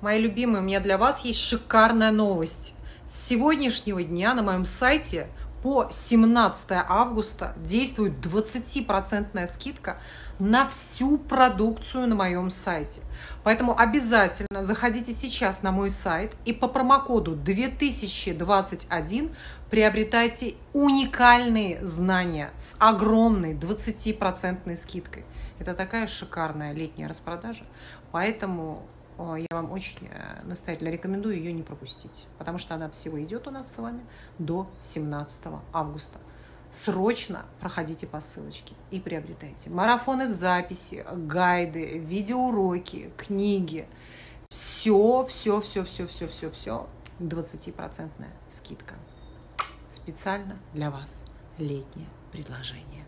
Мои любимые, у меня для вас есть шикарная новость. С сегодняшнего дня на моем сайте по 17 августа действует 20% скидка на всю продукцию на моем сайте. Поэтому обязательно заходите сейчас на мой сайт и по промокоду 2021 приобретайте уникальные знания с огромной 20% скидкой. Это такая шикарная летняя распродажа, поэтому я вам очень настоятельно рекомендую ее не пропустить, потому что она всего идет у нас с вами до 17 августа. Срочно проходите по ссылочке и приобретайте. Марафоны в записи, гайды, видеоуроки, книги. Все. 20% скидка. Специально для вас летнее предложение.